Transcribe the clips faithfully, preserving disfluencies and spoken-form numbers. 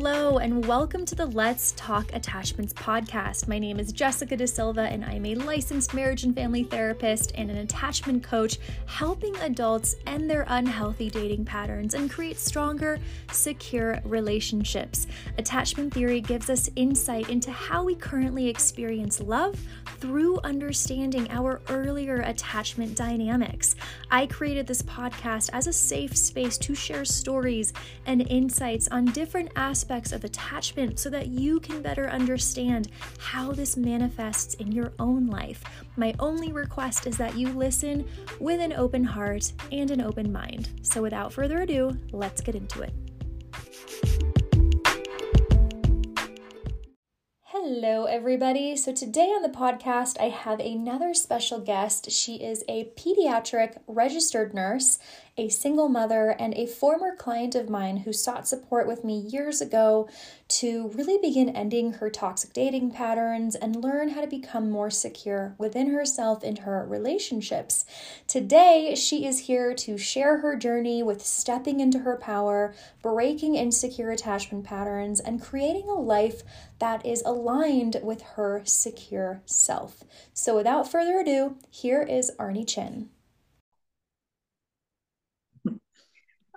Hello, and welcome to the Let's Talk Attachments podcast. My name is Jessica De Silva, and I'm a licensed marriage and family therapist and an attachment coach, helping adults end their unhealthy dating patterns and create stronger, secure relationships. Attachment theory gives us insight into how we currently experience love through understanding our earlier attachment dynamics. I created this podcast as a safe space to share stories and insights on different aspects aspects of attachment so that you can better understand how this manifests in your own life. My only request is that you listen with an open heart and an open mind. So without further ado, let's get into it. Hello, everybody. So today on the podcast, I have another special guest. She is a pediatric registered nurse, a single mother, and a former client of mine who sought support with me years ago to really begin ending her toxic dating patterns and learn how to become more secure within herself and her relationships. Today, she is here to share her journey with stepping into her power, breaking insecure attachment patterns, and creating a life that is aligned with her secure self. So without further ado, here is Arnie Chin.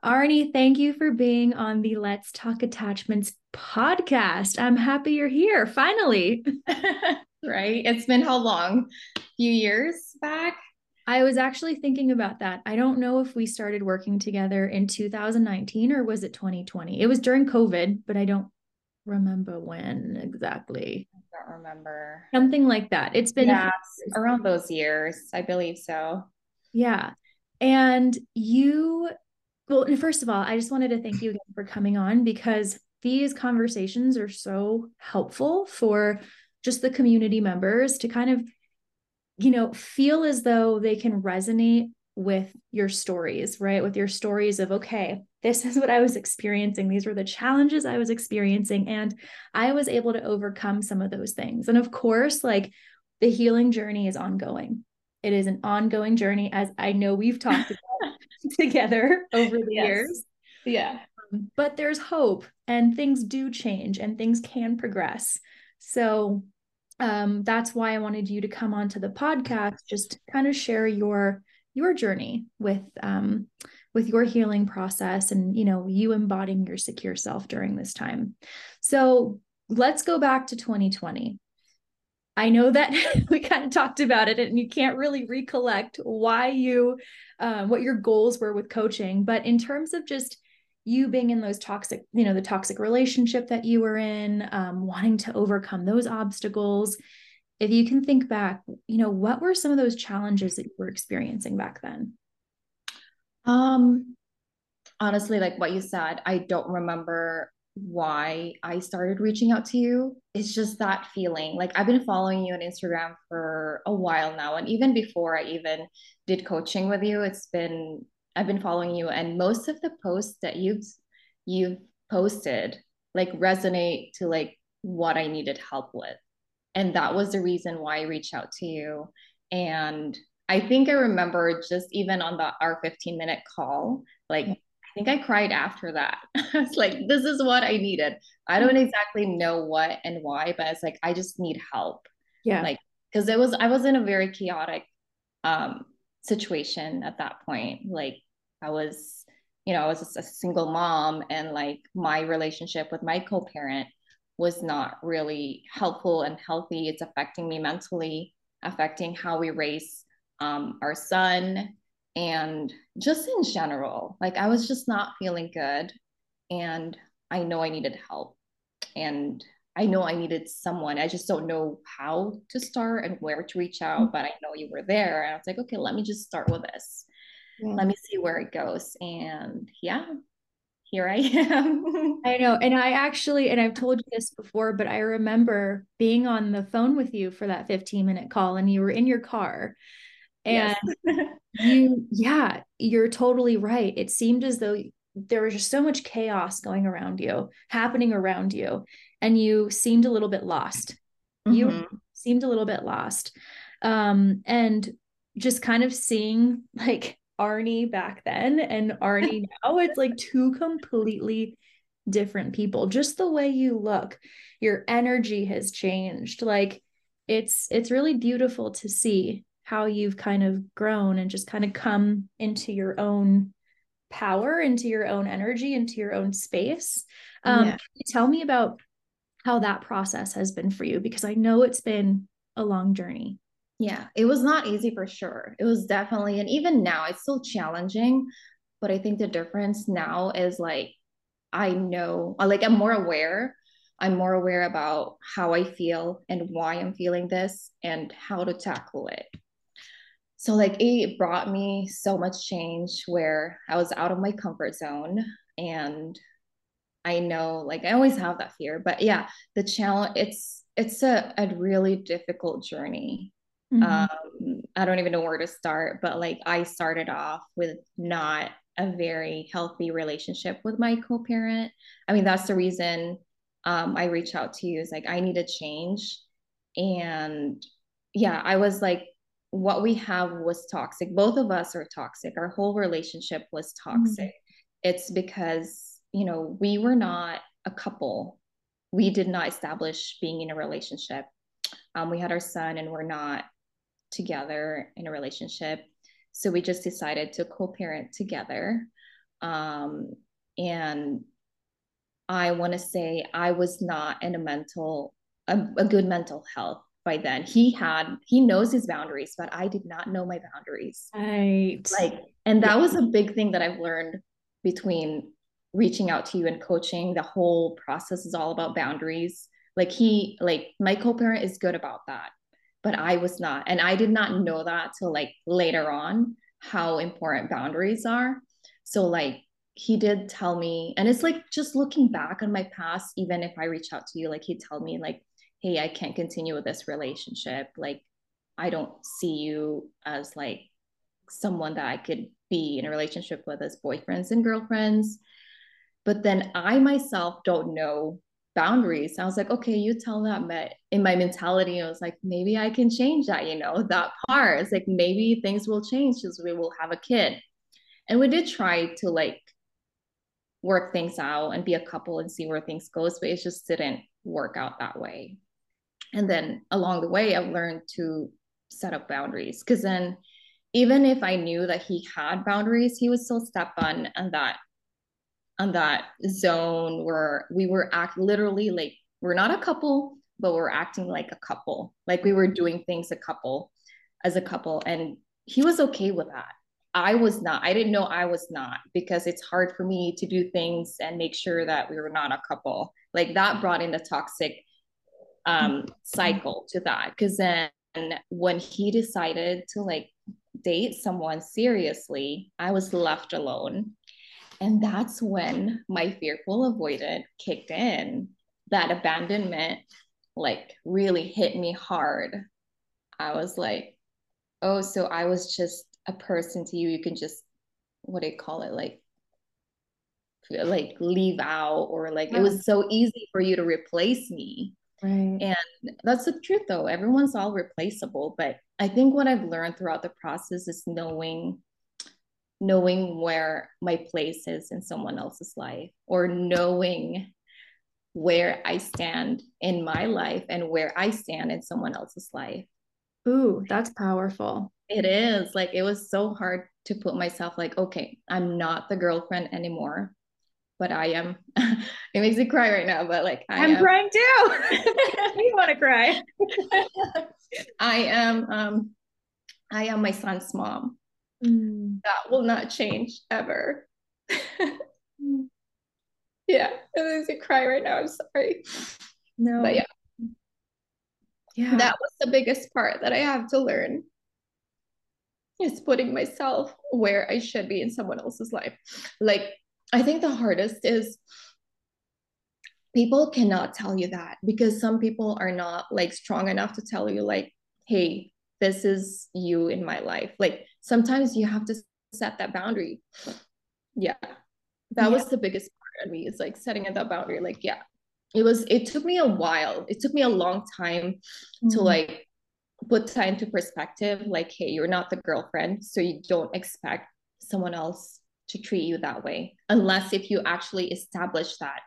Arnie, thank you for being on the Let's Talk Attachments podcast. I'm happy you're here, finally. Right? It's been how long? A few years back? I was actually thinking about that. I don't know if we started working together in two thousand nineteen or was it twenty twenty? It was during COVID, but I don't remember when exactly. I don't remember. Something like that. It's been yeah, around those years. I believe so. Yeah. And you... Well, first of all, I just wanted to thank you again for coming on because these conversations are so helpful for just the community members to kind of, you know, feel as though they can resonate with your stories, right? With your stories of, okay, this is what I was experiencing. These were the challenges I was experiencing, and I was able to overcome some of those things. And of course, like the healing journey is ongoing. It is an ongoing journey, as I know we've talked about together over the yes. years. Yeah. Um, but there's hope, and things do change, and things can progress. So um, that's why I wanted you to come onto the podcast, just to kind of share your, your journey with, um, with your healing process and, you know, you embodying your secure self during this time. So let's go back to twenty twenty. I know that we kind of talked about it and you can't really recollect why you, um, what your goals were with coaching, but in terms of just you being in those toxic, you know, the toxic relationship that you were in, um, wanting to overcome those obstacles. If you can think back, you know, what were some of those challenges that you were experiencing back then? Um, honestly, like what you said, I don't remember why I started reaching out to you. It's just that feeling. Like I've been following you on Instagram for a while now. And even before I even did coaching with you, it's been, I've been following you, and most of the posts that you've, you've posted like resonate to like what I needed help with. And that was the reason why I reached out to you. And I think I remember just even on the, our fifteen minute call, like I think I cried after that. I was like, this is what I needed. I don't exactly know what and why, but it's like, I just need help. Yeah. Like, cause it was, I was in a very chaotic, um, situation at that point. Like I was, you know, I was just a single mom, and like my relationship with my co-parent was not really helpful and healthy. It's affecting me mentally, affecting how we raise, um, our son. And just in general, like I was just not feeling good, and I know I needed help, and I know I needed someone. I just don't know how to start and where to reach out, but I know you were there, and I was like, okay, let me just start with this. Yeah. Let me see where it goes. And yeah, here I am. I know. And I actually, and I've told you this before, but I remember being on the phone with you for that fifteen minute call, and you were in your car. And yes. you, yeah, you're totally right. It seemed as though there was just so much chaos going around you, happening around you, and you seemed a little bit lost. Mm-hmm. You seemed a little bit lost. Um, and just kind of seeing like Arnie back then and Arnie now, it's like two completely different people. Just the way you look, your energy has changed. Like it's, it's really beautiful to see how you've kind of grown and just kind of come into your own power, into your own energy, into your own space. Um, yeah. Can you tell me about how that process has been for you? Because I know it's been a long journey. Yeah, it was not easy for sure. It was definitely, and even now it's still challenging, but I think the difference now is like, I know, like I'm more aware, I'm more aware about how I feel and why I'm feeling this and how to tackle it. So like it brought me so much change where I was out of my comfort zone, and I know like I always have that fear, but yeah, the challenge, it's, it's a, a really difficult journey. Mm-hmm. Um, I don't even know where to start, but like I started off with not a very healthy relationship with my co-parent. I mean, that's the reason um, I reached out to you, is like, I need a change. And yeah, I was like, what we have was toxic. Both of us are toxic. Our whole relationship was toxic. Mm-hmm. It's because, you know, we were not a couple. We did not establish being in a relationship. Um, we had our son and we're not together in a relationship. So we just decided to co-parent together. Um, and I want to say I was not in a mental, a, a good mental health by then. He had, he knows his boundaries, but I did not know my boundaries. Right. Like, and that was a big thing that I've learned between reaching out to you and coaching. The whole process is all about boundaries. Like he, like my co-parent is good about that, but I was not. And I did not know that till like later on, how important boundaries are. So like he did tell me, and it's like, just looking back on my past, even if I reach out to you, like he'd tell me like, hey, I can't continue with this relationship. Like, I don't see you as like someone that I could be in a relationship with as boyfriends and girlfriends. But then I myself don't know boundaries. I was like, okay, you tell that. But in my mentality, I was like, maybe I can change that, you know, that part. It's like, maybe things will change because we will have a kid. And we did try to like work things out and be a couple and see where things goes, but it just didn't work out that way. And then along the way, I've learned to set up boundaries, because then even if I knew that he had boundaries, he would still step on and that on that zone where we were act literally like, we're not a couple, but we're acting like a couple. Like we were doing things a couple as a couple. And he was okay with that. I was not, I didn't know I was not, because it's hard for me to do things and make sure that we were not a couple. Like that brought in the toxic um, cycle to that. Cause then when he decided to like date someone seriously, I was left alone. And that's when my fearful avoidant kicked in. That abandonment like really hit me hard. I was like, oh, so I was just a person to you. You can just, what do you call it? Like, like leave out, or like, yeah. It was so easy for you to replace me. Right. And that's the truth though. Everyone's all replaceable. But I think what I've learned throughout the process is knowing knowing where my place is in someone else's life, or knowing where I stand in my life and where I stand in someone else's life. Ooh, that's powerful. It is. Like, it was so hard to put myself like, okay, I'm not the girlfriend anymore, but I am. It makes me cry right now, but like, I I'm am. crying too. You want to cry. I am, um, I am my son's mom. Mm. That will not change ever. Mm. Yeah, it makes me cry right now. I'm sorry. No, but yeah, yeah, that was the biggest part that I have to learn, is putting myself where I should be in someone else's life. Like, I think the hardest is people cannot tell you that, because some people are not like strong enough to tell you like, hey, this is you in my life. Like, sometimes you have to set that boundary. Yeah. That yeah. was the biggest part of me, is like setting at that boundary. Like, yeah, it was, it took me a while. It took me a long time mm-hmm. to like put that into perspective. Like, hey, you're not the girlfriend, so you don't expect someone else to treat you that way, unless if you actually establish that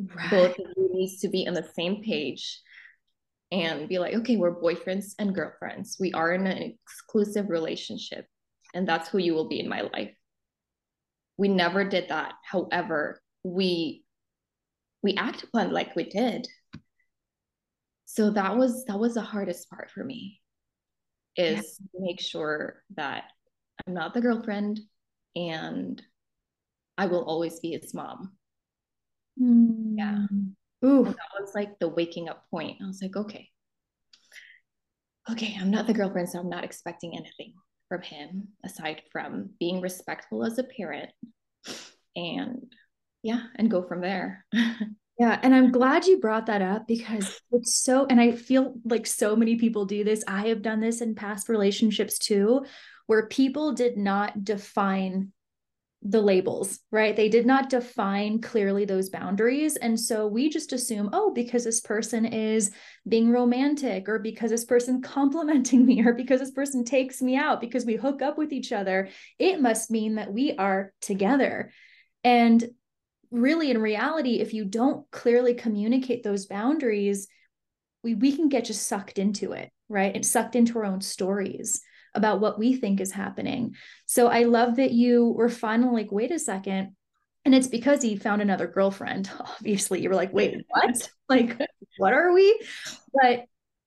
Right. Both of you needs to be on the same page and be like, okay, we're boyfriends and girlfriends. We are in an exclusive relationship, and that's who you will be in my life. We never did that. However, we we act upon like we did. So that was that was the hardest part for me, is yeah. make sure that I'm not the girlfriend and I will always be his mom. Mm. Yeah. Ooh. That was like the waking up point. I was like, okay. Okay, I'm not the girlfriend, so I'm not expecting anything from him aside from being respectful as a parent, and yeah, and go from there. Yeah. And I'm glad you brought that up, because it's so, and I feel like so many people do this. I have done this in past relationships too, where people did not define the labels, right? They did not define clearly those boundaries. And so we just assume, oh, because this person is being romantic, or because this person complimenting me, or because this person takes me out, because we hook up with each other, it must mean that we are together. And really, in reality, if you don't clearly communicate those boundaries, we, we can get just sucked into it, right? And sucked into our own stories about what we think is happening. So I love that you were finally like, wait a second. And it's because he found another girlfriend. Obviously, you were like, wait, what? Like, what are we? But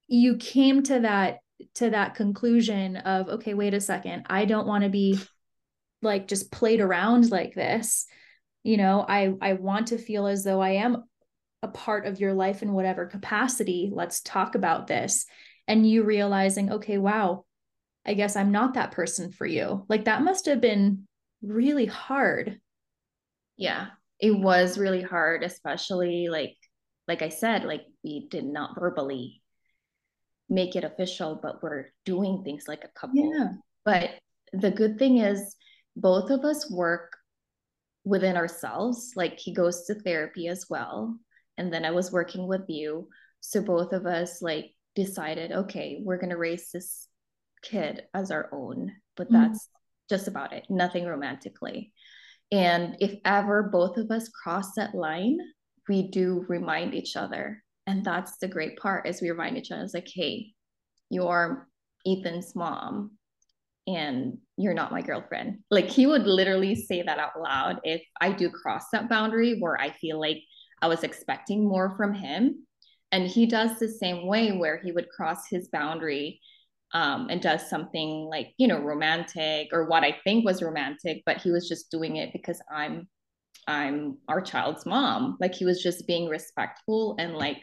you came to that, to that conclusion of, okay, wait a second. I don't want to be like, just played around like this. You know, I, I want to feel as though I am a part of your life in whatever capacity. Let's talk about this. And you realizing, okay, wow, I guess I'm not that person for you. Like, that must have been really hard. Yeah, it was really hard, especially like, like I said, like, we did not verbally make it official, but we're doing things like a couple. Yeah. But the good thing is both of us work within ourselves. Like, he goes to therapy as well. And then I was working with you. So both of us like decided, okay, we're going to raise this kid as our own, but that's mm-hmm. just about it. Nothing romantically. And if ever both of us cross that line, we do remind each other. And that's the great part, is we remind each other. It's like, hey, you're Ethan's mom and you're not my girlfriend. Like, he would literally say that out loud if I do cross that boundary where I feel like I was expecting more from him. And he does the same way, where he would cross his boundary Um, and does something like, you know, romantic, or what I think was romantic, but he was just doing it because I'm, I'm our child's mom. Like, he was just being respectful and like,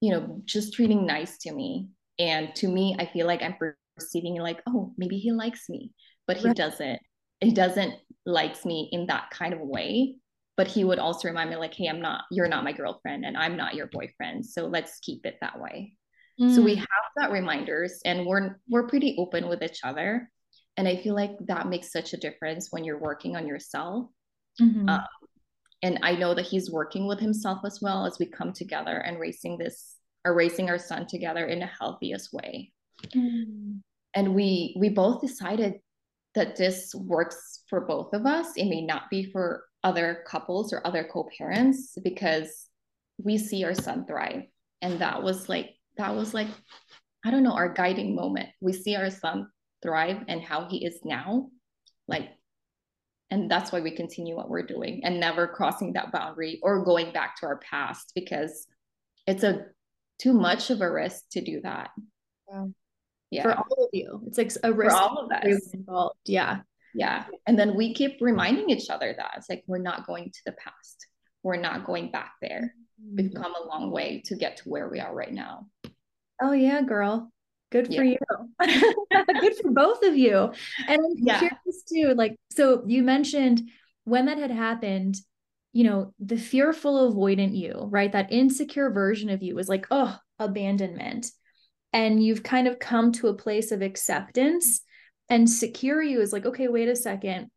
you know, just treating nice to me. And to me, I feel like I'm perceiving like, oh, maybe he likes me, but he right. doesn't, he doesn't likes me in that kind of way. But he would also remind me like, hey, I'm not, you're not my girlfriend and I'm not your boyfriend. So let's keep it that way. So we have that reminders, and we're, we're pretty open with each other. And I feel like that makes such a difference when you're working on yourself. Mm-hmm. Um, and I know that he's working with himself as well, as we come together and raising this or raising our son together in the healthiest way. Mm-hmm. And we, we both decided that this works for both of us. It may not be for other couples or other co-parents, because we see our son thrive. And that was like, that was like, I don't know, our guiding moment. We see our son thrive and how he is now. Like, and that's why we continue what we're doing and never crossing that boundary or going back to our past, because it's a too much of a risk to do that. Yeah. yeah. For all of you. It's like a risk for all of us involved. Yeah. Yeah. And then we keep reminding each other that it's like, we're not going to the past. We're not going back there. We've come a long way to get to where we are right now. Oh yeah, girl. Good for yeah. you. Good for both of you. And I'm yeah. curious too, like, so you mentioned when that had happened, you know, the fearful avoidant you, right? That insecure version of you was like, oh, abandonment. And you've kind of come to a place of acceptance, and secure you is like, okay, wait a second.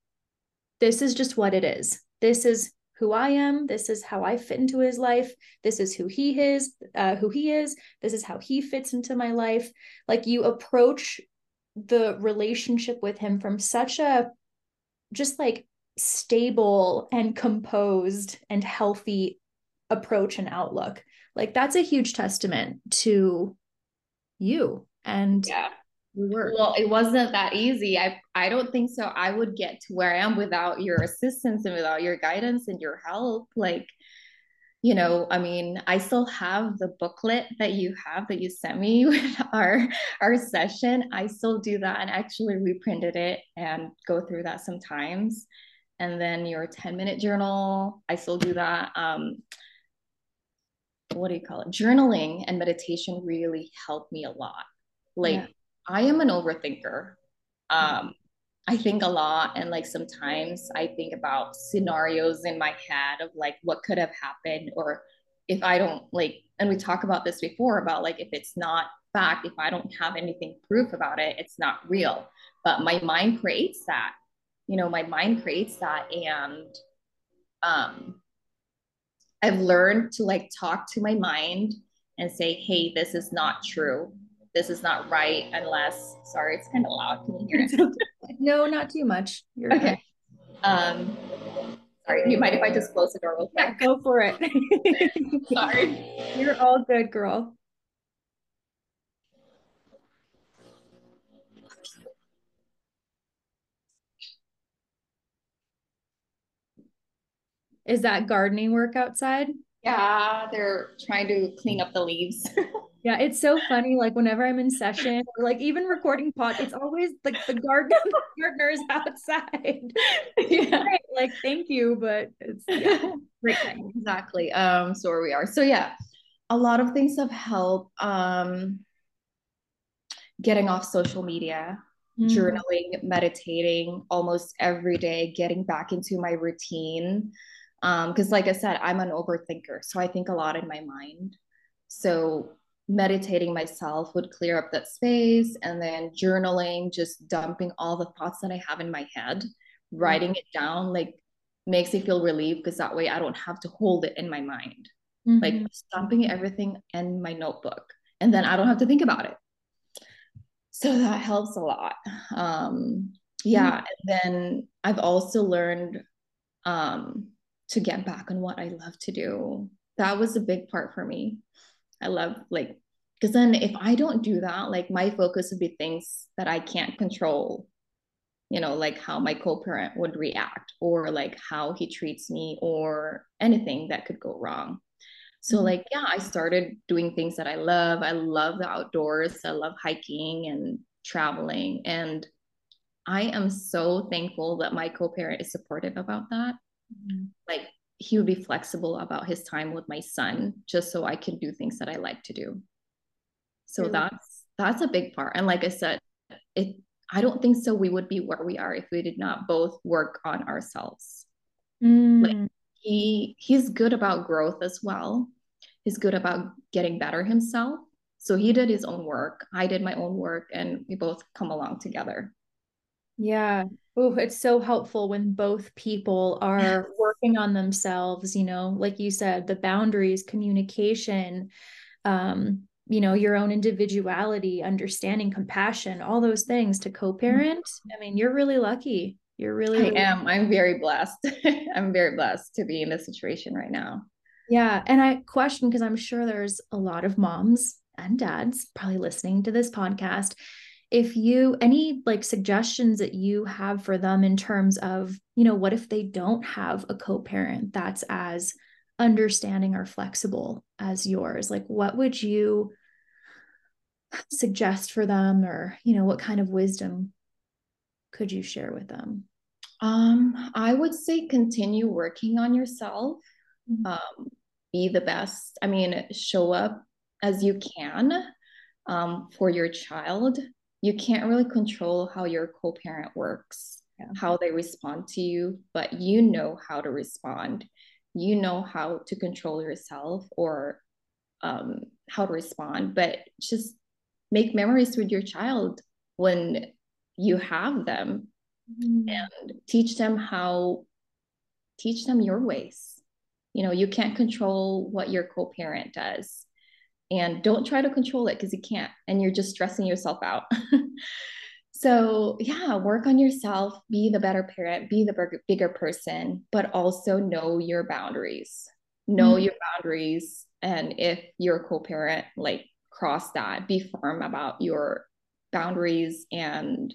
This is just what it is. This is who I am. This is how I fit into his life. This is who he is, uh, who he is. This is how he fits into my life. Like, you approach the relationship with him from such a just like stable and composed and healthy approach and outlook. Like that's a huge testament to you and yeah. your work. Well, it wasn't that easy. I, I don't think so. I would get to where I am without your assistance and without your guidance and your help. Like, you know, I mean, I still have the booklet that you have that you sent me with our, our session. I still do that and actually reprinted it and go through that sometimes. And then your ten minute journal, I still do that. Um, what do you call it? Journaling and meditation really helped me a lot. Like yeah. I am an overthinker. Um, I think a lot. And like, sometimes I think about scenarios in my head of like, what could have happened? Or if I don't like, and we talked about this before about like, if it's not fact, if I don't have anything proof about it, it's not real, but my mind creates that, you know, my mind creates that. And, um, I've learned to like talk to my mind and say, hey, this is not true. This is not right unless, sorry, it's kind of loud. Can you hear it? No, not too much. You're okay. Right. Um, sorry. Do you mind if I just close the door real quick? Yeah, go for it. Sorry. You're all good, girl. Is that gardening work outside? Yeah, they're trying to clean up the leaves. Yeah, it's so funny. Like whenever I'm in session, or like even recording pod, it's always like the gardener, gardeners outside. Yeah, right. Like thank you, but it's yeah. Right. Exactly. Um, so where we are. So yeah, a lot of things have helped. Um, getting off social media, mm-hmm. journaling, meditating almost every day, getting back into my routine. Um, because like I said, I'm an overthinker, so I think a lot in my mind. So meditating myself would clear up that space, and then journaling, just dumping all the thoughts that I have in my head, writing mm-hmm. it down, like makes me feel relieved because that way I don't have to hold it in my mind, mm-hmm. like dumping everything in my notebook, and then I don't have to think about it. So that helps a lot. Um, yeah. Mm-hmm. And then I've also learned um, to get back on what I love to do. That was a big part for me. I love like, because then if I don't do that, like my focus would be things that I can't control, you know, like how my co-parent would react or like how he treats me or anything that could go wrong. So mm-hmm. like, yeah, I started doing things that I love. I love the outdoors. I love hiking and traveling. And I am so thankful that my co-parent is supportive about that. Mm-hmm. Like, he would be flexible about his time with my son, just so I can do things that I like to do. So really? that's, that's a big part. And like I said, it, I don't think so. We would be where we are if we did not both work on ourselves. Mm. Like he, he's good about growth as well. He's good about getting better himself. So he did his own work. I did my own work, and we both come along together. Yeah. Oh, it's so helpful when both people are working on themselves, you know, like you said, the boundaries, communication, um, you know, your own individuality, understanding, compassion, all those things to co-parent. I mean, you're really lucky. You're really, really I am. Lucky. I'm very blessed. I'm very blessed to be in this situation right now. Yeah. And I question, because I'm sure there's a lot of moms and dads probably listening to this podcast. If you, any like suggestions that you have for them in terms of, you know, what if they don't have a co-parent that's as understanding or flexible as yours? Like, what would you suggest for them, or, you know, what kind of wisdom could you share with them? Um, I would say continue working on yourself, mm-hmm. um, be the best. I mean, show up as you can um, for your child. You can't really control how your co-parent works, yeah. how they respond to you, but you know how to respond. You know how to control yourself or um, how to respond, but just make memories with your child when you have them, mm-hmm. and teach them how, teach them your ways. You know, you can't control what your co-parent does. And don't try to control it, because you can't, and you're just stressing yourself out. So yeah, work on yourself, be the better parent, be the bigger person, but also know your boundaries. know mm-hmm. your boundaries, and if you're a co-parent, like cross that, be firm about your boundaries and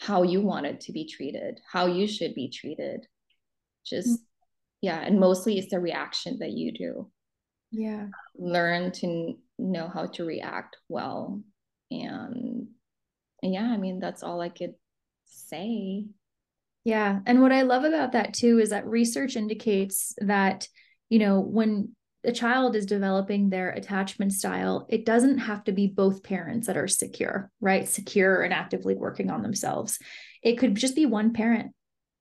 how you want it to be treated, how you should be treated. Just mm-hmm. yeah, and mostly it's the reaction that you do. Yeah, learn to know how to react well, and, and yeah, I mean, that's all I could say. Yeah, and what I love about that too is that research indicates that, you know, when a child is developing their attachment style, it doesn't have to be both parents that are secure, right? Secure and actively working on themselves. It could just be one parent,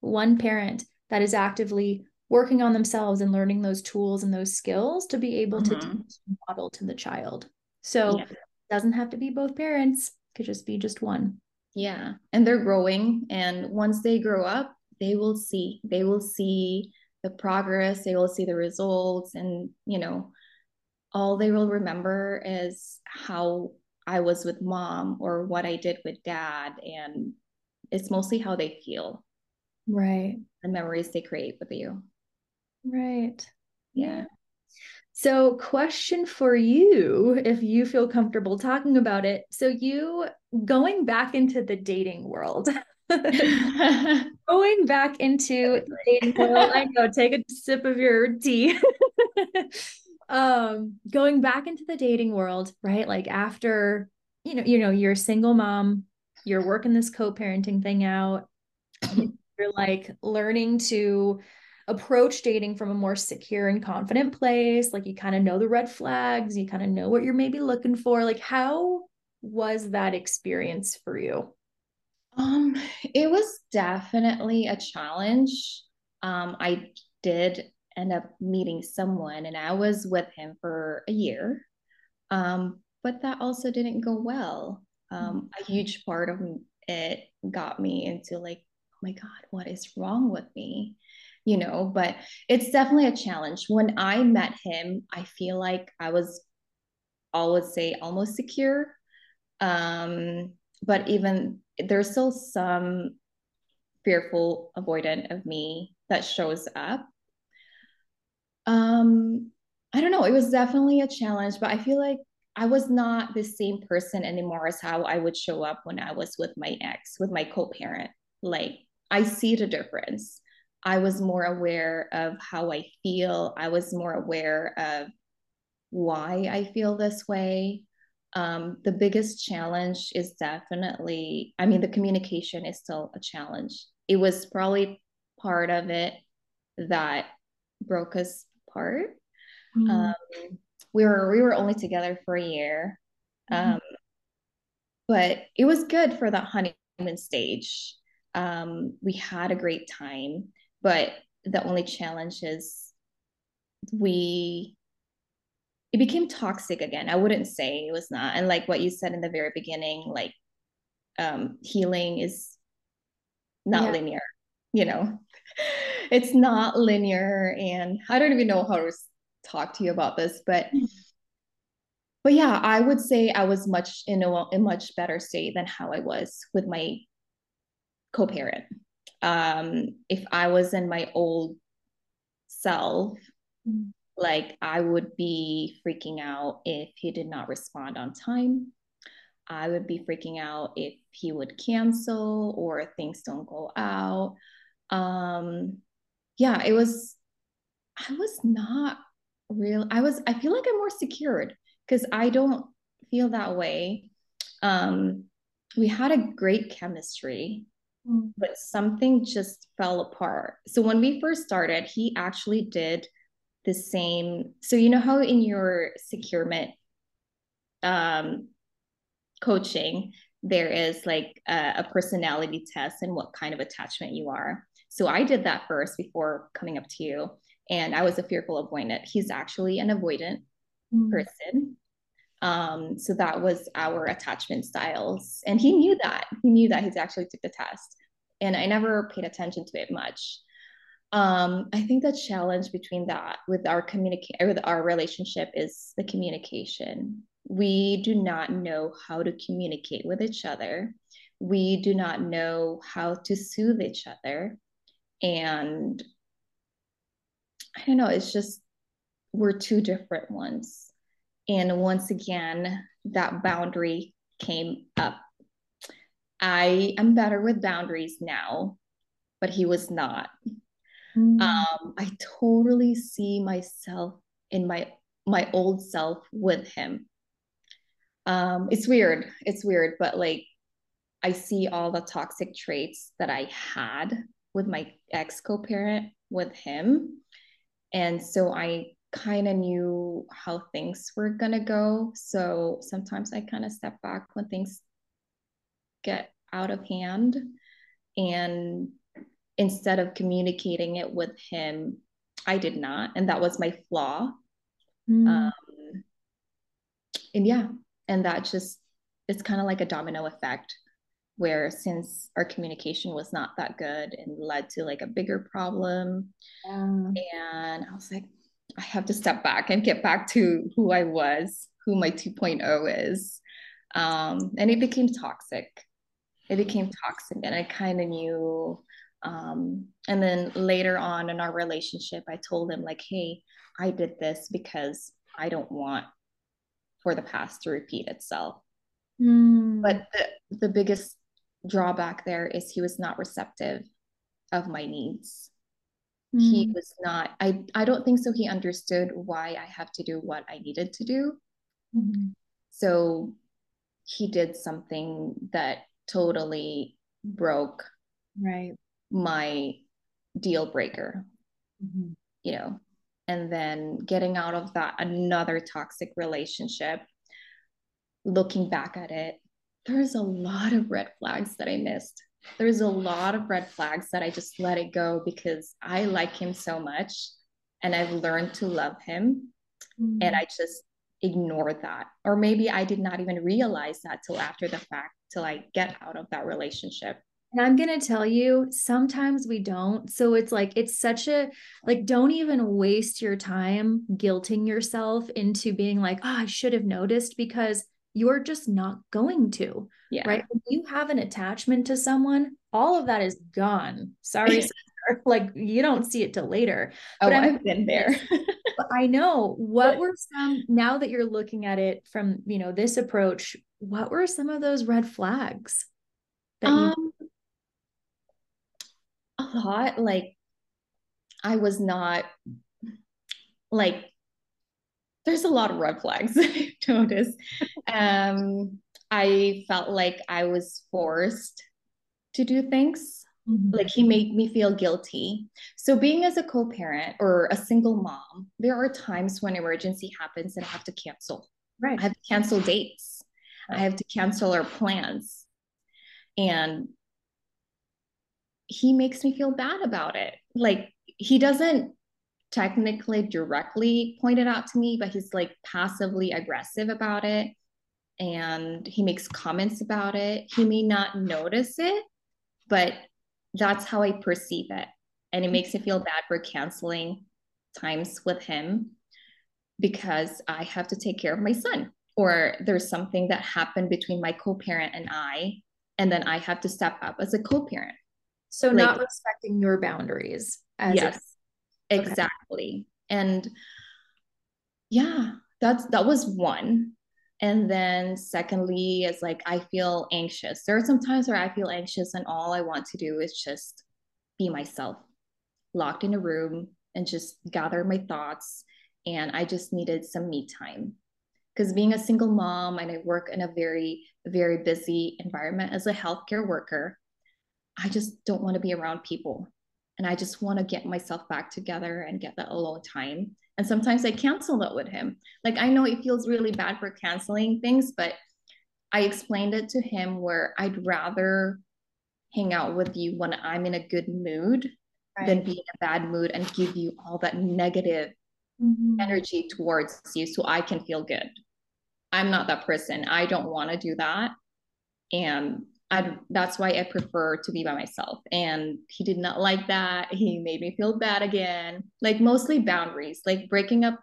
one parent that is actively working on themselves and learning those tools and those skills to be able mm-hmm. to model to the child. So yeah. It doesn't have to be both parents, it could just be just one. Yeah. And they're growing. And once they grow up, they will see, they will see the progress, they will see the results. And, you know, all they will remember is how I was with mom or what I did with dad. And it's mostly how they feel. Right. The memories they create with you. Right. Yeah. So, question for you, if you feel comfortable talking about it. So you going back into the dating world, going back into the dating world, I know, take a sip of your tea, um, going back into the dating world, right? Like after, you know, you know, you're a single mom, you're working this co-parenting thing out, you're like learning to approach dating from a more secure and confident place. Like you kind of know the red flags, you kind of know what you're maybe looking for. Like, how was that experience for you? Um, it was definitely a challenge. Um, I did end up meeting someone and I was with him for a year. Um, but that also didn't go well. Um, a huge part of it got me into like, oh my God, what is wrong with me? You know, but it's definitely a challenge. When I met him, I feel like I was, I would say almost secure. Um, but even there's still some fearful avoidant of me that shows up. Um, I don't know. It was definitely a challenge, but I feel like I was not the same person anymore as how I would show up when I was with my ex, with my co-parent. Like I see the difference. I was more aware of how I feel. I was more aware of why I feel this way. Um, the biggest challenge is definitely, I mean, the communication is still a challenge. It was probably part of it that broke us apart. Mm-hmm. Um, we were, we were only together for a year. Mm-hmm. Um, but it was good for the honeymoon stage. Um, we had a great time. But the only challenge is we, it became toxic again. I wouldn't say it was not. And like what you said in the very beginning, like um, healing is not yeah. linear, you know, it's not linear. And I don't even know how to talk to you about this, but, but yeah, I would say I was much in a, a much better state than how I was with my co-parent. Um, if I was in my old self, mm-hmm. like I would be freaking out if he did not respond on time. I would be freaking out if he would cancel or things don't go out. Um, yeah, it was, I was not real. I was, I feel like I'm more secured because I don't feel that way. Um, we had a great chemistry. But something just fell apart. So when we first started, he actually did the same. So you know how in your securement um, coaching, there is like a, a personality test and what kind of attachment you are. So I did that first before coming up to you. And I was a fearful avoidant. He's actually an avoidant mm. person. Um, so that was our attachment styles. And he knew that, he knew that he's actually took the test and I never paid attention to it much. Um, I think the challenge between that with our communica- with our relationship is the communication. We do not know how to communicate with each other. We do not know how to soothe each other. And I don't know, it's just were two different ones. And once again, that boundary came up. I am better with boundaries now, but he was not. Mm. Um, I totally see myself in my my old self with him. Um, it's weird. It's weird, but like I see all the toxic traits that I had with my ex co-parent with him. And so I kind of knew how things were going to go. So sometimes I kind of step back when things get out of hand. And instead of communicating it with him, I did not. And that was my flaw. Mm. Um, and yeah, and that just, it's kind of like a domino effect, where since our communication was not that good and led to like a bigger problem. Yeah. And I was like, I have to step back and get back to who I was, who my two point oh is. Um, and it became toxic. It became toxic. And I kind of knew. Um, and then later on in our relationship, I told him like, hey, I did this because I don't want for the past to repeat itself. Mm. But the, the biggest drawback there is he was not receptive of my needs. Mm. He was not, I, I don't think so. He understood why I have to do what I needed to do. Mm-hmm. So he did something that totally broke right. my deal breaker, mm-hmm. you know, and then getting out of that, another toxic relationship, looking back at it, there's a lot of red flags that I missed. There's a lot of red flags that I just let it go because I like him so much and I've learned to love him. Mm-hmm. And I just ignored that. Or maybe I did not even realize that till after the fact, till I get out of that relationship. And I'm going to tell you, sometimes we don't. So it's like, it's such a, like, don't even waste your time guilting yourself into being like, oh, I should have noticed, because you're just not going to, yeah. right? When you have an attachment to someone, all of that is gone. Sorry, sister. Like, you don't see it till later. Oh, but I've been there. I know. What were some, now that you're looking at it from, you know, this approach, what were some of those red flags? That um, you- a lot. Like, I was not, like, there's a lot of red flags that I've noticed. Um, I felt like I was forced to do things. Mm-hmm. Like, he made me feel guilty. So being as a co-parent or a single mom, there are times when emergency happens and I have to cancel. Right. I have to cancel dates. Right. I have to cancel our plans. And he makes me feel bad about it. Like, he doesn't technically directly pointed out to me, but he's like passively aggressive about it. And he makes comments about it. He may not notice it, but that's how I perceive it. And it makes me feel bad for canceling times with him because I have to take care of my son, or there's something that happened between my co-parent and I, and then I have to step up as a co-parent. So like, not respecting your boundaries. As yes. A- Exactly. Okay. And yeah, that's, that was one. And then secondly, is like, I feel anxious. There are some times where I feel anxious and all I want to do is just be myself, locked in a room and just gather my thoughts. And I just needed some me time, because being a single mom and I work in a very, very busy environment as a healthcare worker, I just don't want to be around people. And I just want to get myself back together and get that alone time. And sometimes I cancel that with him. Like, I know it feels really bad for canceling things, but I explained it to him where I'd rather hang out with you when I'm in a good mood right. than be in a bad mood and give you all that negative mm-hmm. energy towards you so I can feel good. I'm not that person. I don't want to do that. And I, that's why I prefer to be by myself. And he did not like that. He made me feel bad again, like mostly boundaries, like breaking up,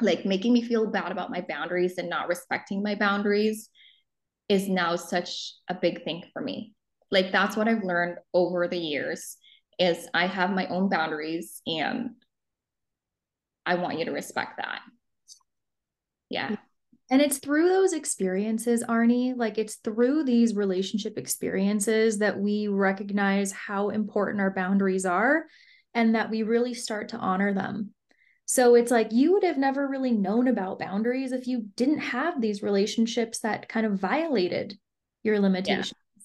like making me feel bad about my boundaries and not respecting my boundaries is now such a big thing for me. Like, that's what I've learned over the years is I have my own boundaries and I want you to respect that. Yeah. And it's through those experiences, Arnie, like it's through these relationship experiences that we recognize how important our boundaries are and that we really start to honor them. So it's like, you would have never really known about boundaries if you didn't have these relationships that kind of violated your limitations. Yeah.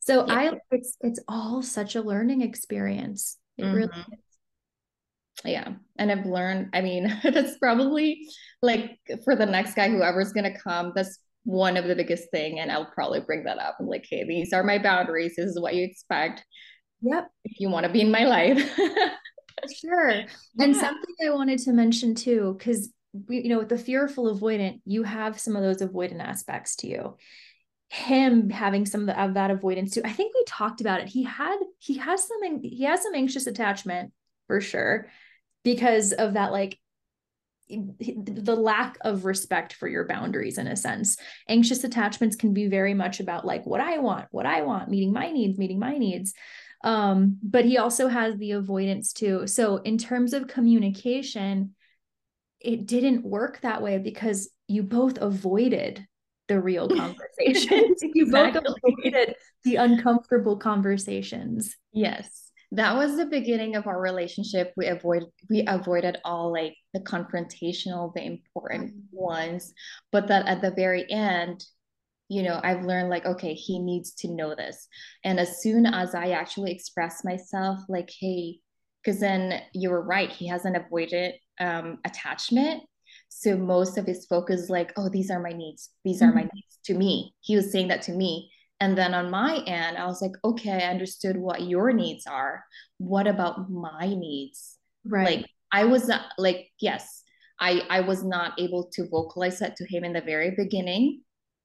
So yeah. I, it's, it's all such a learning experience. It mm-hmm. really is. Yeah. And I've learned, I mean, that's probably like for the next guy, whoever's going to come, that's one of the biggest thing. And I'll probably bring that up. I'm like, hey, these are my boundaries. This is what you expect. Yep. If you want to be in my life. Sure. Yeah. And something I wanted to mention too, because we, you know, with the fearful avoidant, you have some of those avoidant aspects to you. Him having some of, the, of that avoidance too. I think we talked about it. He had, he has something, he has some anxious attachment for sure, because of that, like the lack of respect for your boundaries in a sense. Anxious attachments can be very much about like what I want, what I want, meeting my needs, meeting my needs. Um, but he also has the avoidance too. So in terms of communication, it didn't work that way because you both avoided the real conversations. You exactly. both avoided the uncomfortable conversations. Yes. That was the beginning of our relationship. We avoided, we avoided all like the confrontational, the important ones, but that at the very end, you know, I've learned like, okay, he needs to know this. And as soon as I actually express myself, like, hey, cause then you were right. He has an avoidant um, attachment. So most of his focus, like, oh, these are my needs. These are my needs to me. He was saying that to me. And then on my end, I was like, okay, I understood what your needs are. What about my needs? Right. Like I was not, like, yes, I, I was not able to vocalize that to him in the very beginning.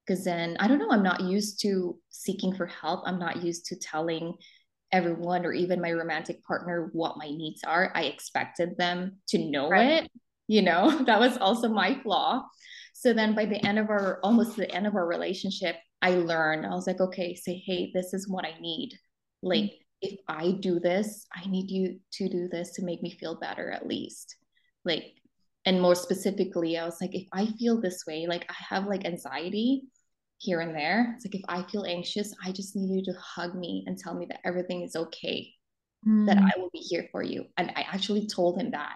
Cause then I don't know, I'm not used to seeking for help. I'm not used to telling everyone or even my romantic partner what my needs are. I expected them to know right. it, you know, that was also my flaw. So then by the end of our, almost the end of our relationship, I learned, I was like, okay, say, hey, this is what I need. Like, if I do this, I need you to do this to make me feel better at least. Like, and more specifically, I was like, if I feel this way, like I have like anxiety here and there. It's like, if I feel anxious, I just need you to hug me and tell me that everything is okay, mm. that I will be here for you. And I actually told him that,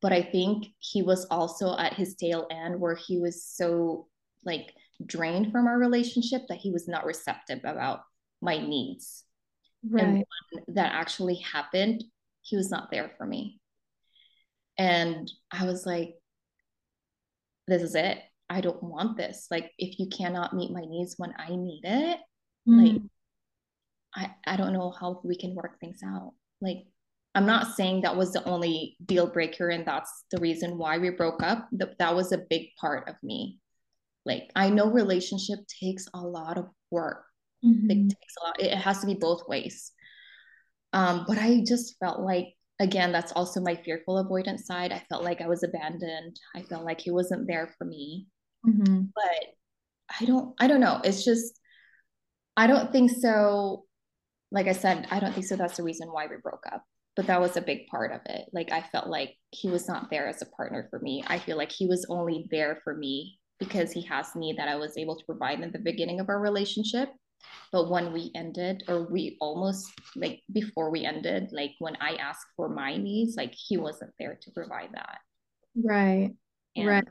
but I think he was also at his tail end where he was so like, drained from our relationship that he was not receptive about my needs. Right. And when that actually happened, he was not there for me. And I was like, this is it. I don't want this. Like, if you cannot meet my needs when I need it, mm. like, I, I don't know how we can work things out. Like, I'm not saying that was the only deal breaker and that's the reason why we broke up. That, that was a big part of me. Like, I know relationship takes a lot of work. Mm-hmm. It takes a lot. It has to be both ways. Um, but I just felt like, again, that's also my fearful avoidance side. I felt like I was abandoned. I felt like he wasn't there for me, mm-hmm. but I don't, I don't know. It's just, I don't think so. Like I said, I don't think so. That's the reason why we broke up, but that was a big part of it. Like, I felt like he was not there as a partner for me. I feel like he was only there for me because he has me that I was able to provide at the beginning of our relationship. But when we ended, or we almost like before we ended, like when I asked for my needs, like he wasn't there to provide that. Right. And, right.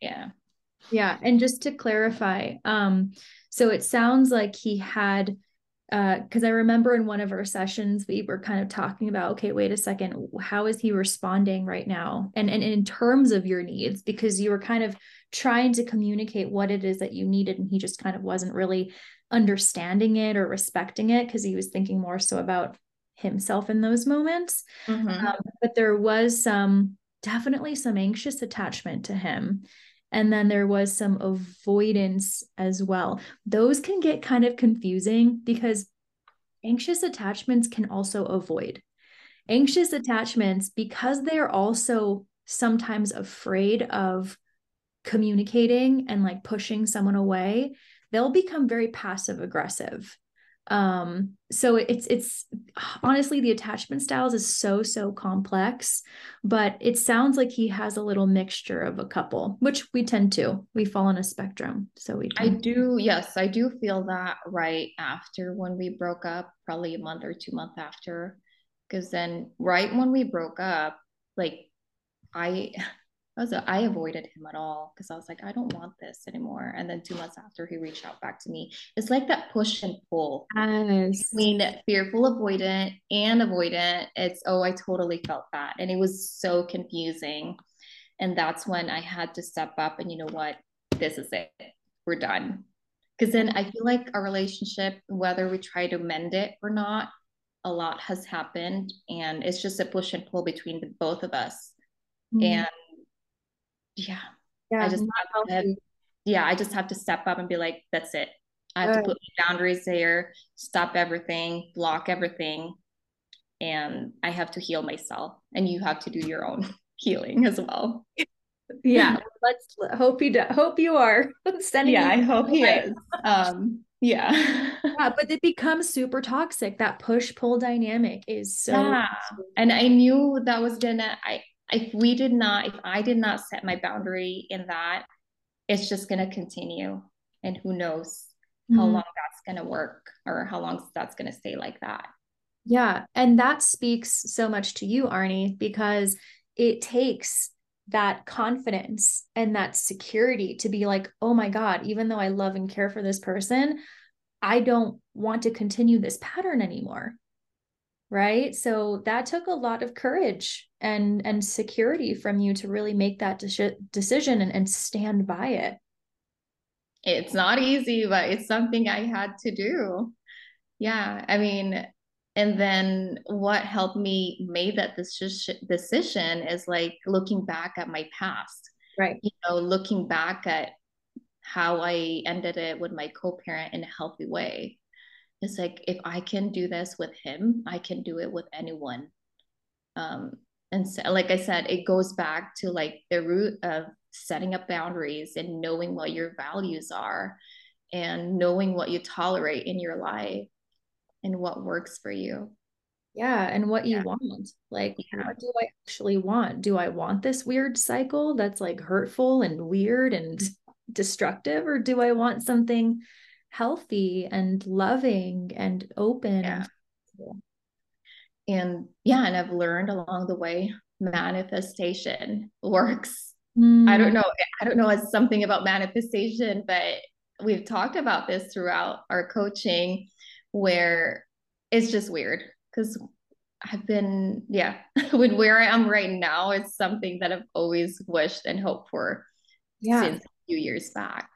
Yeah. Yeah. And just to clarify, um, so it sounds like he had, uh, cause I remember in one of our sessions, we were kind of talking about, okay, wait a second, how is he responding right now? And, and, and in terms of your needs, because you were kind of trying to communicate what it is that you needed. And he just kind of wasn't really understanding it or respecting it because he was thinking more so about himself in those moments. Mm-hmm. Um, but there was some, definitely some anxious attachment to him. And then there was some avoidance as well. Those can get kind of confusing because anxious attachments can also avoid. Anxious attachments, because they're also sometimes afraid of communicating and like pushing someone away, they'll become very passive aggressive Um, so it's, it's honestly, the attachment styles is so, so complex, but it sounds like he has a little mixture of a couple, which we tend to, we fall on a spectrum. So we, I do. Yes. I do feel that right after when we broke up, probably a month or two months after, because then right when we broke up, like I, I was, I avoided him at all. Cause I was like, I don't want this anymore. And then two months after he reached out back to me, it's like that push and pull. Yes. Between fearful, avoidant and avoidant. It's, oh, I totally felt that. And it was so confusing. And that's when I had to step up and, you know what, this is it. We're done. Cause then I feel like our relationship, whether we try to mend it or not, a lot has happened, and it's just a push and pull between the both of us. Mm-hmm. And yeah, yeah, I just have to, yeah, I just have to step up and be like, that's it. I have All to put right. boundaries there, stop everything, block everything. And I have to heal myself, and you have to do your own healing as well. Yeah. Let's hope you do, hope you are. Yeah, I hope he is. Um, yeah. Yeah, but it becomes super toxic. That push pull dynamic is so, yeah. And I knew that was gonna, I, if we did not, if I did not set my boundary in that, it's just going to continue. And who knows how mm-hmm. long that's going to work, or how long that's going to stay like that. Yeah. And that speaks so much to you, Arnie, because it takes that confidence and that security to be like, oh my God, even though I love and care for this person, I don't want to continue this pattern anymore. Right. So that took a lot of courage and, and security from you to really make that de- decision and, and stand by it. It's not easy, but it's something I had to do. Yeah. I mean, and then what helped me make that decision is like looking back at my past, right? You know, looking back at how I ended it with my co-parent in a healthy way. It's like, if I can do this with him, I can do it with anyone. Um, and so, like I said, it goes back to like the root of setting up boundaries and knowing what your values are and knowing what you tolerate in your life and what works for you. Yeah. And what yeah. you want, like, yeah. what do I actually want? Do I want this weird cycle that's like hurtful and weird and destructive, or do I want something healthy and loving and open? Yeah. And yeah, and I've learned along the way, manifestation works. Mm. I don't know. I don't know. It's something about manifestation, but we've talked about this throughout our coaching, where it's just weird because I've been, yeah, with where I am right now, it's something that I've always wished and hoped for yeah. since a few years back.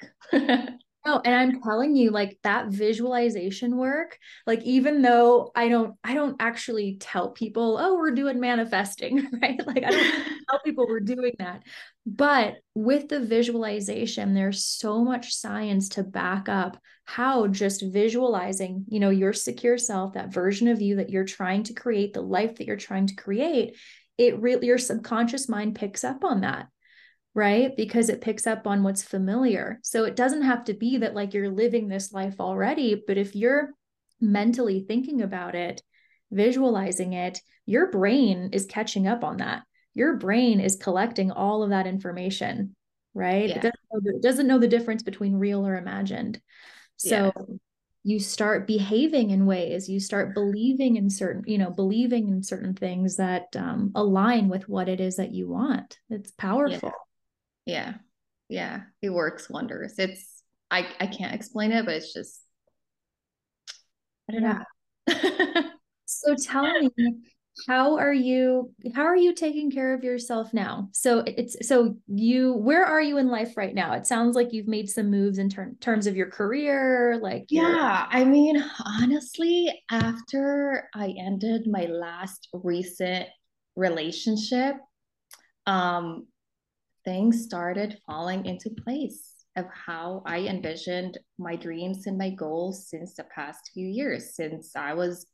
No, and I'm telling you, like, that visualization work, like, even though I don't, I don't actually tell people, oh, we're doing manifesting, right? Like, I don't tell people we're doing that, but with the visualization, there's so much science to back up how just visualizing, you know, your secure self, that version of you that you're trying to create, the life that you're trying to create, it really, your subconscious mind picks up on that. Right? Because it picks up on what's familiar. So it doesn't have to be that like you're living this life already, but if you're mentally thinking about it, visualizing it, your brain is catching up on that. Your brain is collecting all of that information, right? Yeah. It doesn't know the, it doesn't know the difference between real or imagined. So yeah. you start behaving in ways, you start believing in certain, you know, believing in certain things that um, align with what it is that you want. It's powerful. Yeah. Yeah. Yeah. It works wonders. It's, I, I can't explain it, but it's just, I don't yeah. know. So tell me, how are you, how are you taking care of yourself now? So it's, so you, where are you in life right now? It sounds like you've made some moves in ter- terms of your career. Like, yeah, your- I mean, honestly, after I ended my last recent relationship, um, things started falling into place of how I envisioned my dreams and my goals since the past few years, since I was,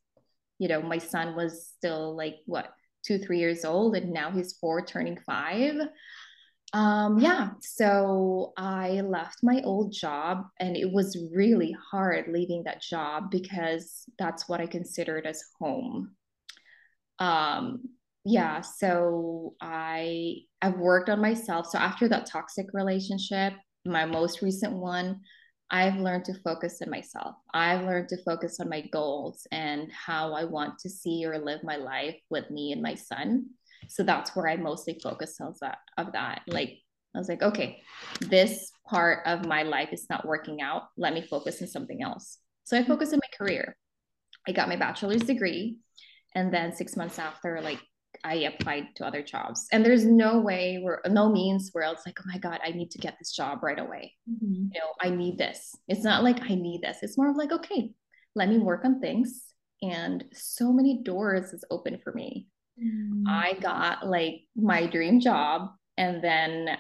you know, my son was still like what, two, three years old, and now he's four turning five. Um, yeah, so I left my old job, and it was really hard leaving that job because that's what I considered as home. Um, yeah, so I, I've worked on myself. So after that toxic relationship, my most recent one, I've learned to focus on myself. I've learned to focus on my goals and how I want to see or live my life with me and my son. So that's where I mostly focused on that, of that. Like, I was like, okay, this part of my life is not working out. Let me focus on something else. So I focused on my career. I got my bachelor's degree. And then six months after, like, I applied to other jobs. And there's no way, where, no means where I was like, oh my God, I need to get this job right away. Mm-hmm. You know, I need this. It's not like I need this. It's more of like, okay, let me work on things. And so many doors is open for me. I got like my dream job. And then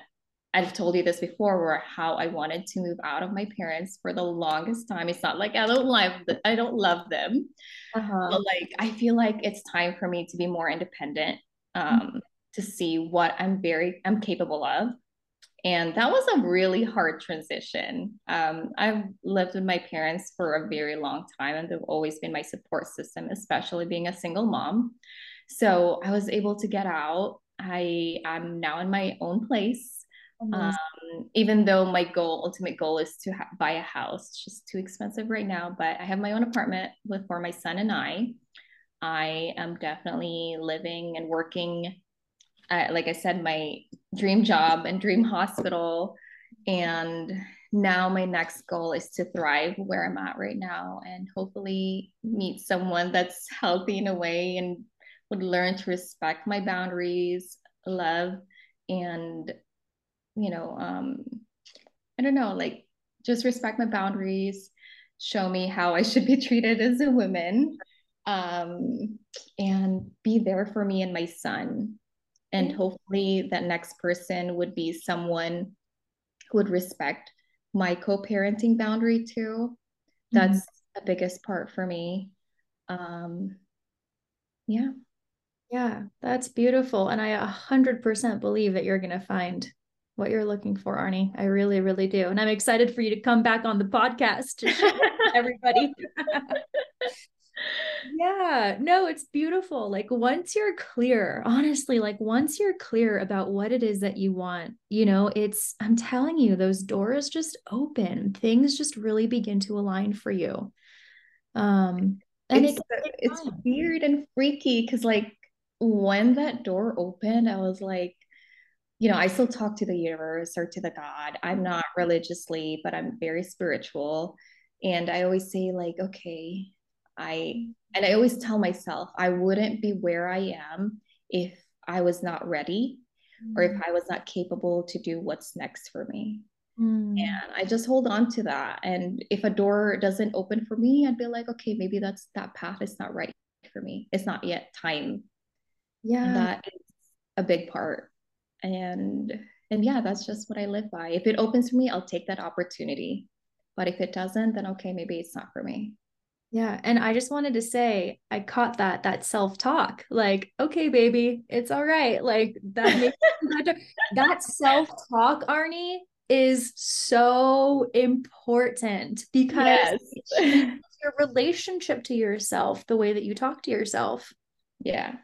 I've told you this before, where how I wanted to move out of my parents for the longest time. It's not like I don't love them. I don't love them. Uh-huh. But like, I feel like it's time for me to be more independent, um, mm-hmm. to see what I'm very, I'm capable of. And that was a really hard transition. Um, I've lived with my parents for a very long time, and they've always been my support system, especially being a single mom. So I was able to get out. I am now in my own place. Um, even though my goal, ultimate goal is to ha- buy a house. It's just too expensive right now, but I have my own apartment with for my son and I. I am definitely living and working at, like I said, my dream job and dream hospital. And now my next goal is to thrive where I'm at right now, and hopefully meet someone that's healthy in a way and would learn to respect my boundaries, love, and, you know, um, I don't know, like, just respect my boundaries, show me how I should be treated as a woman, um, and be there for me and my son. And hopefully that next person would be someone who would respect my co-parenting boundary too. That's mm-hmm. the biggest part for me. Um, yeah. Yeah, that's beautiful. And I one hundred percent believe that you're going to find what you're looking for, Arnie. I really, really do. And I'm excited for you to come back on the podcast to share with everybody. Yeah, no, it's beautiful. Like, once you're clear, honestly, like once you're clear about what it is that you want, you know, it's, I'm telling you, those doors just open. Things just really begin to align for you. Um, and it's, it it's weird and freaky because, like, when that door opened, I was like, you know, I still talk to the universe or to the God. I'm not religiously, but I'm very spiritual. And I always say, like, okay, I, and I always tell myself, I wouldn't be where I am if I was not ready mm. or if I was not capable to do what's next for me. Mm. And I just hold on to that. And if a door doesn't open for me, I'd be like, okay, maybe that's, that path is not right for me. It's not yet time. Yeah. That is a big part. And, and yeah, that's just what I live by. If it opens for me, I'll take that opportunity. But if it doesn't, then okay, maybe it's not for me. Yeah. And I just wanted to say, I caught that, that self-talk, like, okay, baby, it's all right. Like that, makes, that, that self-talk, Arnie, is so important because yes. your relationship to yourself, the way that you talk to yourself. Yeah.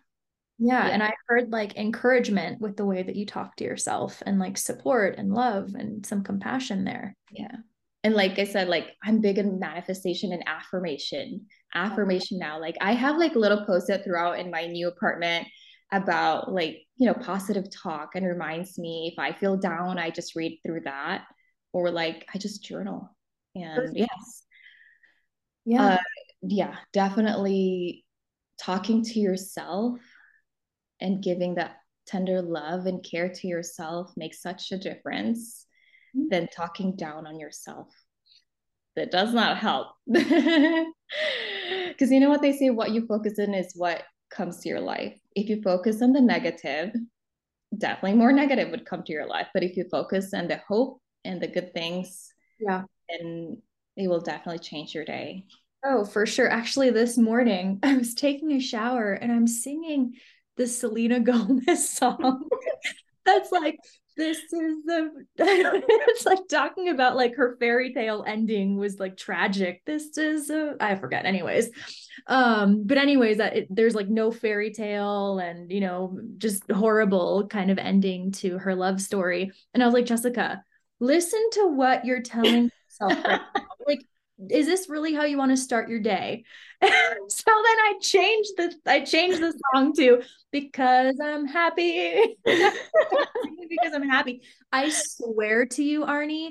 Yeah, yeah. And I heard like encouragement with the way that you talk to yourself, and like support and love and some compassion there. Yeah. And like I said, like I'm big in manifestation and affirmation, affirmation now. Like I have like little post-it throughout in my new apartment about like, you know, positive talk, and reminds me if I feel down, I just read through that, or like, I just journal. And Perfect. yes. Yeah. Uh, yeah, definitely talking to yourself and giving that tender love and care to yourself makes such a difference mm-hmm. than talking down on yourself. That does not help. Because you know what they say, what you focus on is what comes to your life. If you focus on the negative, definitely more negative would come to your life. But if you focus on the hope and the good things, yeah, then it will definitely change your day. Oh, for sure. Actually, this morning I was taking a shower and I'm singing the Selena Gomez song that's like this is the, it's like talking about like her fairy tale ending was like tragic. This is, a, I forget anyways. Um, but anyways, that it, there's like no fairy tale and, you know, just horrible kind of ending to her love story. And I was like, Jessica, listen to what you're telling yourself right now. Like, is this really how you want to start your day? So then I changed the I changed the song to Because I'm Happy. Because I'm happy. I swear to you, Arnie,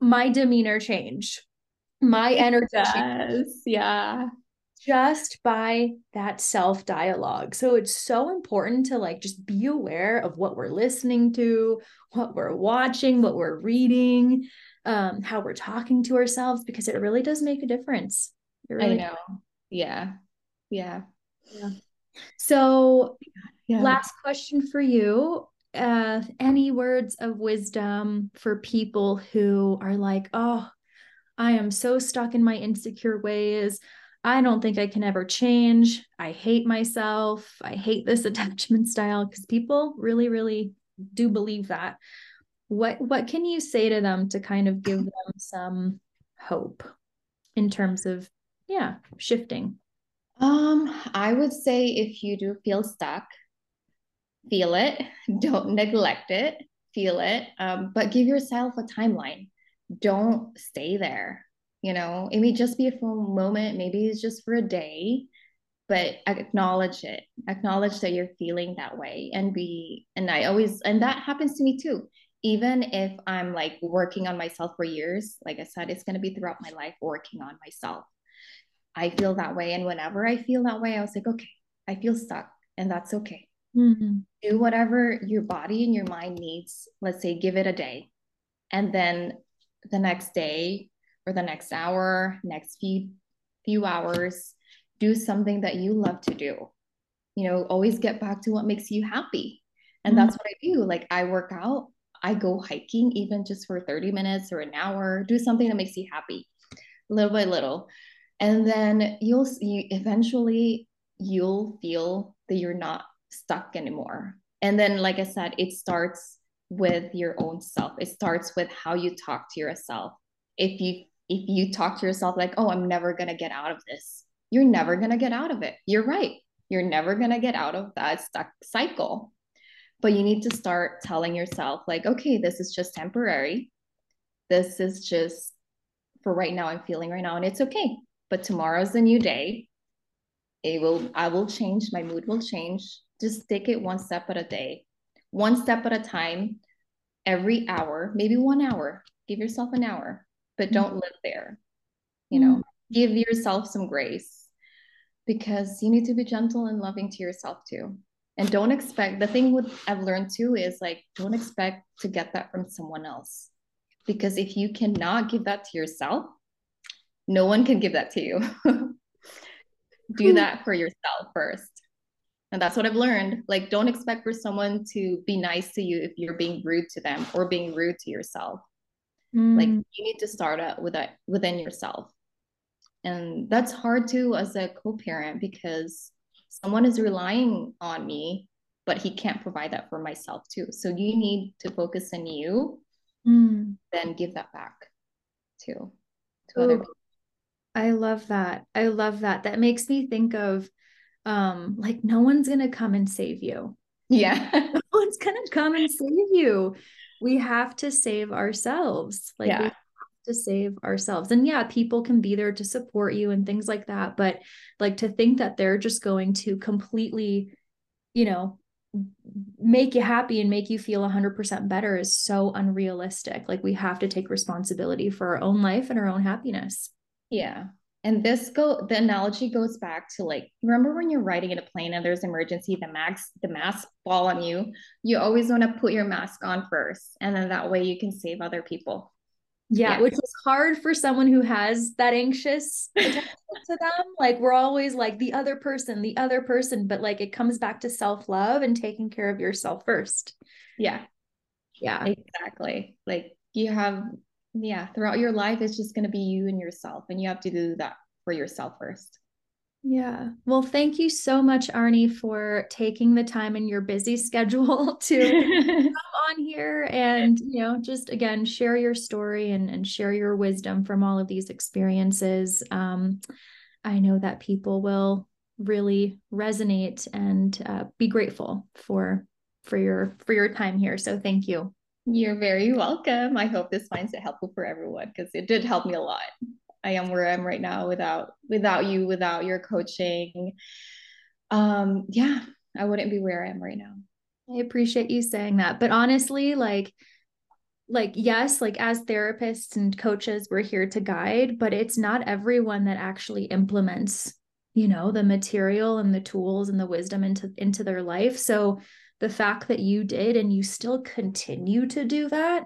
my demeanor changed. My energy changed. Yeah. Just by that self-dialogue. So it's so important to like just be aware of what we're listening to, what we're watching, what we're reading. Um, how we're talking to ourselves, because it really does make a difference. It really I know. Does. Yeah. Yeah. Yeah. So yeah. Last question for you, uh, any words of wisdom for people who are like, oh, I am so stuck in my insecure ways. I don't think I can ever change. I hate myself. I hate this attachment style, because people really, really do believe that. What what can you say to them to kind of give them some hope in terms of, yeah, shifting? Um, I would say if you do feel stuck, feel it. Don't neglect it. Feel it. Um, but give yourself a timeline. Don't stay there. You know, it may just be for a moment. Maybe it's just for a day. But acknowledge it. Acknowledge that you're feeling that way, and be. And I always and that happens to me too. Even if I'm like working on myself for years, like I said, it's going to be throughout my life working on myself. I feel that way. And whenever I feel that way, I was like, okay, I feel stuck, and that's okay. Mm-hmm. Do whatever your body and your mind needs. Let's say, give it a day. And then the next day or the next hour, next few, few hours, do something that you love to do. You know, always get back to what makes you happy. And mm-hmm. that's what I do. Like I work out. I go hiking, even just for thirty minutes or an hour, do something that makes you happy, little by little. And then you'll see, eventually you'll feel that you're not stuck anymore. And then, like I said, it starts with your own self. It starts with how you talk to yourself. If you, if you talk to yourself like, oh, I'm never going to get out of this. You're never going to get out of it. You're right. You're never going to get out of that stuck cycle. But you need to start telling yourself like, okay, this is just temporary. This is just for right now. I'm feeling right now, and it's okay. But tomorrow's a new day. It will, I will change. My mood will change. Just take it one step at a day, one step at a time, every hour, maybe one hour, give yourself an hour, but don't mm-hmm. live there. You know, mm-hmm. give yourself some grace, because you need to be gentle and loving to yourself too. And don't expect, the thing with, I've learned too is like, don't expect to get that from someone else. Because if you cannot give that to yourself, no one can give that to you. Do that for yourself first. And that's what I've learned. Like, don't expect for someone to be nice to you if you're being rude to them or being rude to yourself. Mm. Like, you need to start out with that within yourself. And that's hard too as a co-parent, because someone is relying on me, but he can't provide that for myself too. So you need to focus on you, mm. then give that back to, to other people. I love that. I love that. That makes me think of um, like, no one's going to come and save you. Yeah. No one's going to come and save you. We have to save ourselves. Like yeah. we have to save ourselves. And yeah, people can be there to support you and things like that. But like, to think that they're just going to completely, you know, make you happy and make you feel a hundred percent better is so unrealistic. Like, we have to take responsibility for our own life and our own happiness. Yeah. And this go, the analogy goes back to like, remember when you're riding in a plane and there's emergency, the max, the mask fall on you, you always want to put your mask on first. And then that way you can save other people. Yeah, yeah, which is hard for someone who has that anxious attachment to them. Like, we're always like the other person, the other person, but like, it comes back to self-love and taking care of yourself first. Yeah. Yeah, exactly. Like, you have, yeah, throughout your life, it's just going to be you and yourself, and you have to do that for yourself first. Yeah. Well, thank you so much, Arnie, for taking the time in your busy schedule to come on here and, you know, just again, share your story and, and share your wisdom from all of these experiences. Um, I know that people will really resonate and uh, be grateful for, for your, for your time here. So thank you. You're very welcome. I hope this finds it helpful for everyone, because it did help me a lot. I am where I am right now without, without you, without your coaching. Um, yeah, I wouldn't be where I am right now. I appreciate you saying that. But honestly, like, like, yes, like as therapists and coaches, we're here to guide, but it's not everyone that actually implements, you know, the material and the tools and the wisdom into, into their life. So the fact that you did, and you still continue to do that,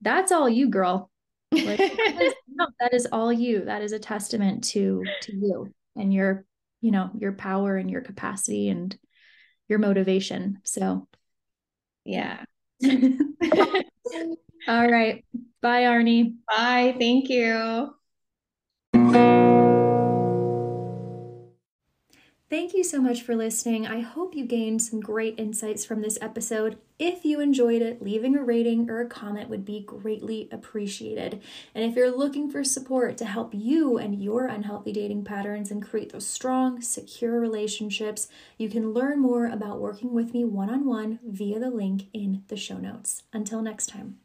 that's all you, girl. Like, that, is, no, that is all you. That is a testament to to you and your, you know, your power and your capacity and your motivation. So yeah. All right. Bye, Arnie. Bye. Thank you. Thank you so much for listening. I hope you gained some great insights from this episode. If you enjoyed it, leaving a rating or a comment would be greatly appreciated. And if you're looking for support to help you and your unhealthy dating patterns and create those strong, secure relationships, you can learn more about working with me one-on-one via the link in the show notes. Until next time.